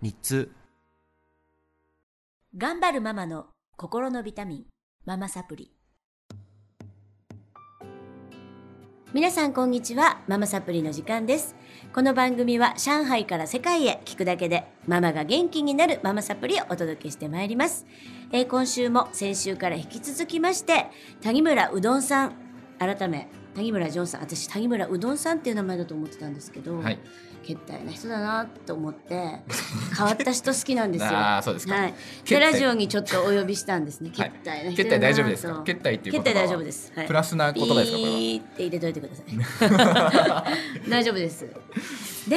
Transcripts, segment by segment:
日通。頑張るママの心のビタミン、ママサプリ。皆さんこんにちは。ママサプリの時間です。この番組は上海から世界へ聞くだけでママが元気になるママサプリをお届けしてまいります。今週も先週から引き続きまして、谷村うどんさん、改め谷村ジョンさん、私谷村うどんさんっていう名前だと思ってたんですけど、はい、決体な人だなと思って変わった人好きなんですよ。あ、そうですか。はい、でラジオにちょっとお呼びしたんですね。決体な人だなと。決体大丈夫ですか？決体っていう言葉は大丈夫です、はい、プラスな言葉ですか？これはピーって入れといてください大丈夫です。で、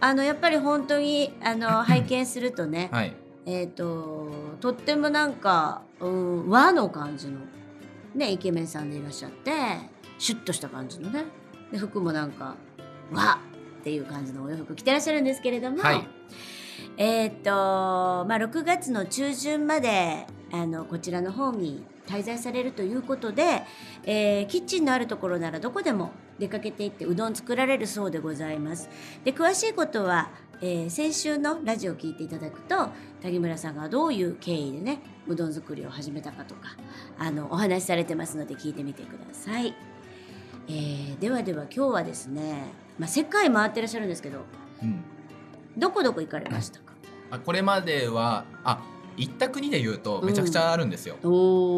やっぱり本当に拝見するとね、はい、とってもなんか、和の感じの、ね、イケメンさんでいらっしゃって、シュッとした感じのね、で服もなんか和っていう感じのお洋服着てらっしゃるんですけれども、はい、6月の中旬までこちらの方に滞在されるということで、キッチンのあるところならどこでも出かけていってうどん作られるそうでございます。で詳しいことは、先週のラジオを聞いていただくと、谷村さんがどういう経緯でねうどん作りを始めたかとかお話しされてますので聞いてみてください。では今日はですね、世界回ってらっしゃるんですけど、どこ行かれましたか？これまでは行った国でいうとめちゃくちゃあるんですよ。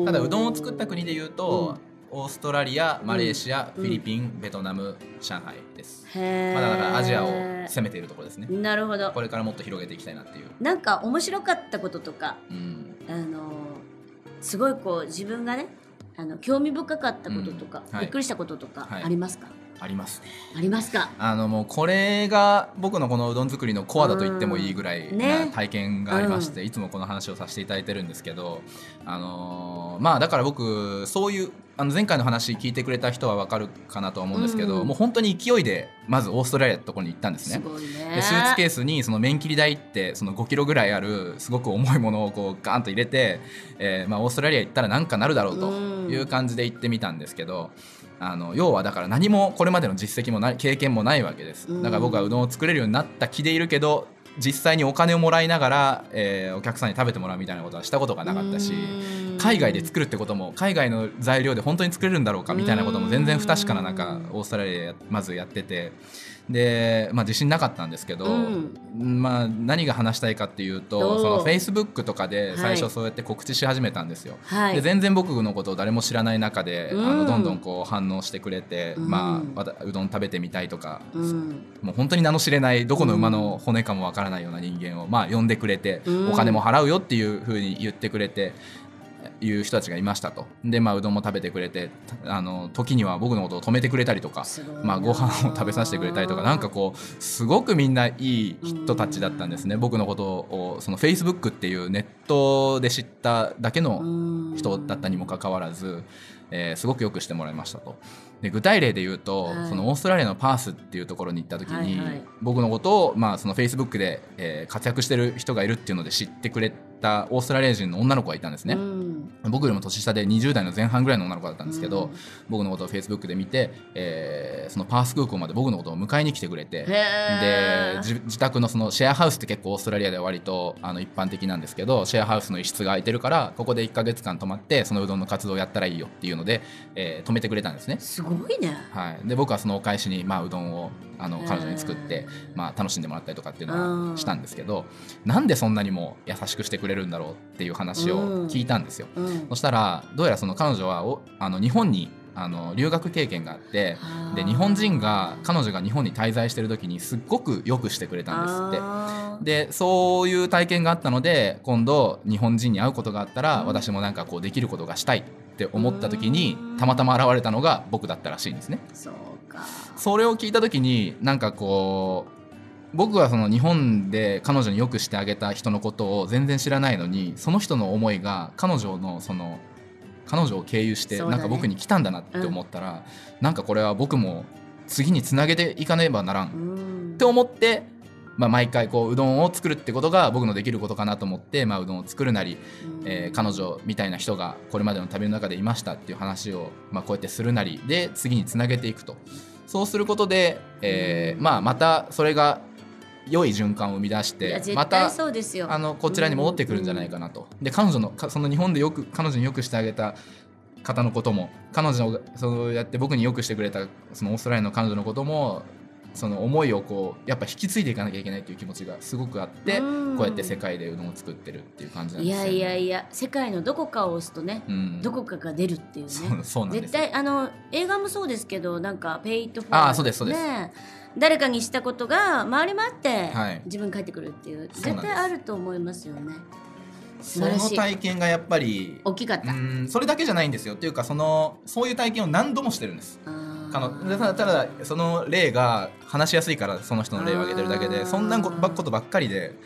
ただうどんを作った国でいうと、オーストラリア、マレーシア、フィリピン、ベトナム、上海です。まだだからアジアを攻めているところですね。なるほど。これからもっと広げていきたいなっていう。なんか面白かったこととか、すごいこう自分がね興味深かったこととか、びっくりしたこととかありますか？はい、ありますね。ありますか？もうこれが僕のこのうどん作りのコアだと言ってもいいぐらいな体験がありまして、いつもこの話をさせていただいてるんですけど、だから僕そういう前回の話聞いてくれた人は分かるかなと思うんですけど、もう本当に勢いでまずオーストラリアのところに行ったんですね。すごいね。でスーツケースにその麺切り台ってその5キロぐらいあるすごく重いものをこうガーンと入れて、オーストラリア行ったらなんかなるだろうという感じで行ってみたんですけど、要はだから何もこれまでの実績もない経験もないわけです。だから僕はうどんを作れるようになった気でいるけど、実際にお金をもらいながら、お客さんに食べてもらうみたいなことはしたことがなかったし、海外で作るってことも海外の材料で本当に作れるんだろうかみたいなことも全然不確かな中、オーストラリアまずやってて、で、自信なかったんですけど、何が話したいかっていうと、その Facebook とかで最初そうやって告知し始めたんですよ。はい、で全然僕のことを誰も知らない中で、どんどんこう反応してくれて、うどん食べてみたいとか、もう本当に名の知れないどこの馬の骨かもわからないような人間を、呼んでくれて、お金も払うよっていうふうに言ってくれていう人たちがいましたと。で、うどんも食べてくれて、時には僕のことを止めてくれたりとか、ご飯を食べさせてくれたりとか、なんかこうすごくみんないい人たちだったんですね。僕のことをその Facebook っていうネットで知っただけの人だったにもかかわらず、すごくよくしてもらいましたと。で具体例で言うと、そのオーストラリアのパースっていうところに行った時に、僕のことを、その Facebook で、活躍してる人がいるっていうので知ってくれたオーストラリア人の女の子がいたんですね。僕よりも年下で20代の前半ぐらいの女の子だったんですけど、僕のことを Facebook で見て、そのパース空港まで僕のことを迎えに来てくれて、で 自宅のそのシェアハウスって結構オーストラリアでは割と一般的なんですけど、シェアハウスの一室が空いてるから、ここで1ヶ月間泊まってそのうどんの活動をやったらいいよっていうので、泊めてくれたんですね。すごいね。はい、で僕はそのお返しに、うどんを彼女に作って、楽しんでもらったりとかっていうのはしたんですけど、なんでそんなにも優しくしてくれるんだろうっていう話を聞いたんですよ。そしたらどうやらその彼女は日本に留学経験があって、で日本人が彼女が日本に滞在してる時にすっごくよくしてくれたんですって。でそういう体験があったので、今度日本人に会うことがあったら、私もなんかこうできることがしたいって思った時にたまたま現れたのが僕だったらしいんですね。それを聞いた時になんかこう僕はその日本で彼女によくしてあげた人のことを全然知らないのに、その人の思いがその彼女を経由してなんか僕に来たんだなって思ったら、なんかこれは僕も次につなげていかねばならんって思って、まあ、毎回こううどんを作るってことが僕のできることかなと思って、まあ、うどんを作るなり、彼女みたいな人がこれまでの旅の中でいましたっていう話を、まあ、こうやってするなりで次につなげていくと。そうすることで、まあ、またそれが良い循環を生み出して、またこちらに戻ってくるんじゃないかなと。で彼女のその日本でよく彼女によくしてあげた方のことも、彼女がそうやって僕によくしてくれたそのオーストラリアの彼女のことも、その思いをこうやっぱ引き継いでいかなきゃいけないという気持ちがすごくあって、こうやって世界でうどんを作ってるっていう感じなんですよね。いやいやいや、世界のどこかを押すとね、どこかが出るっていうね。そうなんです。絶対映画もそうですけど、なんかペイットフォール、そうですそうです、ね、誰かにしたことが回り回って、はい、自分に返ってくるっていう、絶対あると思いますよね。その体験がやっぱり大きかった。それだけじゃないんですよ。っていうかそういう体験を何度もしてるんです。ただその例が話しやすいから、その人の例を挙げてるだけで、そんなことばっかりで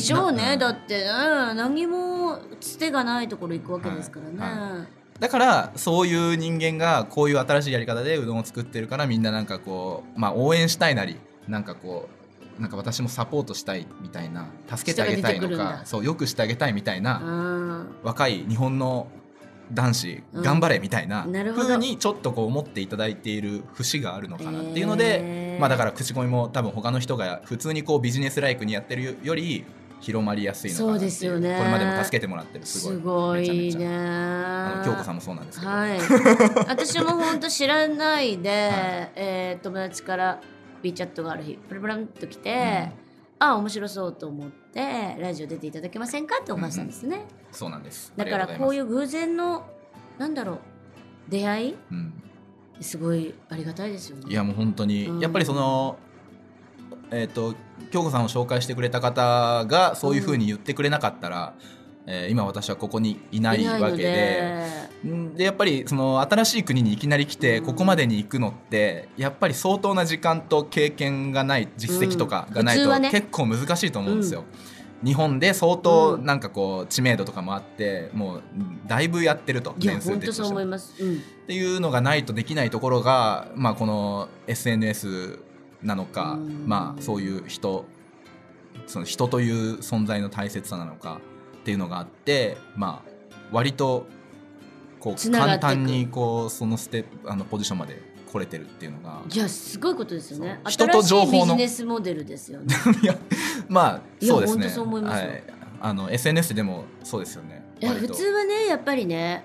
しょうね。だって、何もつてがないところ行くわけですからね、はいはい。だからそういう人間がこういう新しいやり方でうどんを作ってるから、みんななんかこう、まあ、応援したいなり、なんか私もサポートしたいみたいな、助けてあげたいとか、そうよくしてあげたいみたいな、若い日本の男子頑張れみたいな風にちょっとこう思っていただいている節があるのかなっていうので、まあ、だから口コミも多分他の人が普通にこうビジネスライクにやってるより広まりやすいのかなっていう。そうですよね。これまでも助けてもらってる。すごいね。京子さんもそうなんですけど、はい、私も本当知らないで、友達からBチャットがある日プラプランと来て、あ面白そうと思ってラジオ出ていただけませんかってお話したんですね、そうなんです。だからこういう偶然の出会い、すごいありがたいですよね。いやもう本当に、やっぱり京子さんを紹介してくれた方がそういう風に言ってくれなかったら、今私はここにいないわけ で、やっぱりその新しい国にいきなり来てここまでに行くのってやっぱり相当な時間と経験がない、実績とかがないと結構難しいと思うんですよ、日本で相当なんかこう知名度とかもあってもうだいぶやってると、年数的にしてもっていうのがないとできないところが、まあ、この SNS なのか、まあ、そういうその人という存在の大切さなのかっていうのがあって、まあ、割とこう簡単にこうそのポジションまで来れてるっていうのが、いやすごいことですよね。人と情報の新しいビジネスモデルですよね。いやまあそうですね。いや本当そう思いますよ、はい、SNS でもそうですよね。いや普通はねやっぱりね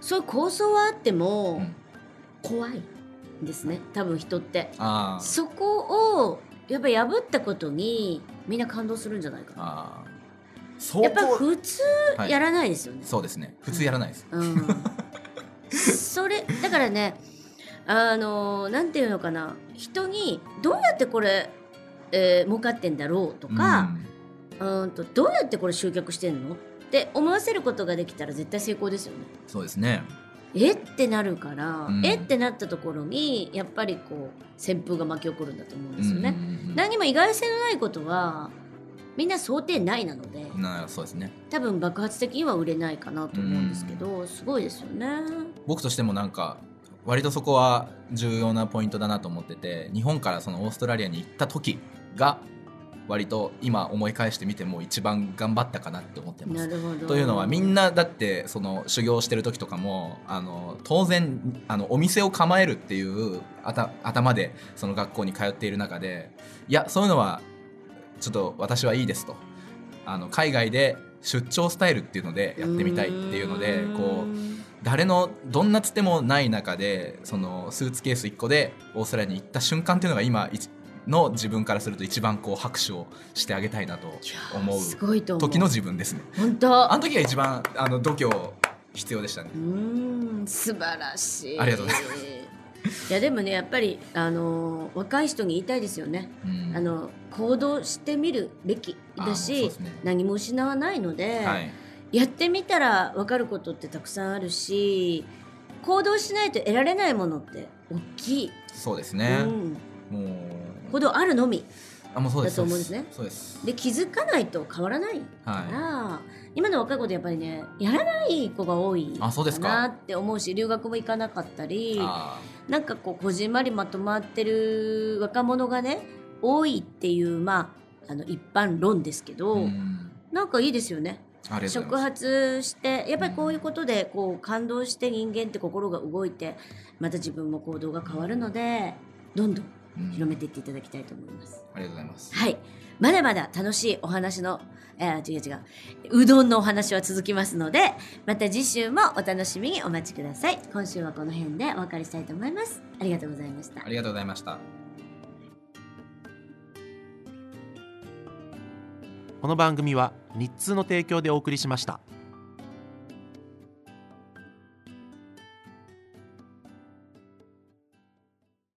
そういう構想はあっても怖いですね、多分人って。そこをやっぱ破ったことにみんな感動するんじゃないかな。やっぱ普通やらないですよね、はい、そうですね、普通やらないです、それだからね、なんていうのかな、人にどうやってこれ、儲かってんだろうとか、どうやってこれ集客してんのって思わせることができたら絶対成功ですよね。そうですね。えってなるから、ってなったところにやっぱりこう旋風が巻き起こるんだと思うんですよね、何も意外性のないことはみんな想定内なので、そうですね、多分爆発的には売れないかなと思うんですけど、すごいですよね。僕としてもなんか割とそこは重要なポイントだなと思ってて、日本からそのオーストラリアに行った時が割と今思い返してみても一番頑張ったかなって思ってます。なるほど。というのはみんなだってその修行してる時とかも当然お店を構えるっていう頭でその学校に通っている中で、いやそういうのはちょっと私はいいですと、海外で出張スタイルっていうのでやってみたいっていうので、こう誰のどんなつてもない中でそのスーツケース1個でオーストラリアに行った瞬間っていうのが今の自分からすると一番こう拍手をしてあげたいなと思う時の自分ですね。本当あの時が一番度胸必要でしたね。素晴らしい。ありがとうございます。いやでもねやっぱり若い人に言いたいですよね、行動してみるべきだし、何も失わないので、やってみたら分かることってたくさんあるし、行動しないと得られないものって大きい。そうですね、もうほどあるのみだと思うんですね。そうです。で気づかないと変わらないから、はい、今の若い子でやっぱりねやらない子が多いかなって思うし、留学も行かなかったり、なんかこうこじんまりまとまってる若者がね多いっていう、まあ、一般論ですけど、うん、なんかいいですよね。触発してやっぱりこういうことでこう感動して人間って心が動いてまた自分も行動が変わるのでどんどん広めていっていただきたいと思います、うん、ありがとうございます、はい、まだまだ楽しいお話のうどんのお話は続きますのでまた次週もお楽しみにお待ちください。今週はこの辺でお別れしたいと思います。ありがとうございました。ありがとうございました。この番組は日通の提供でお送りしました。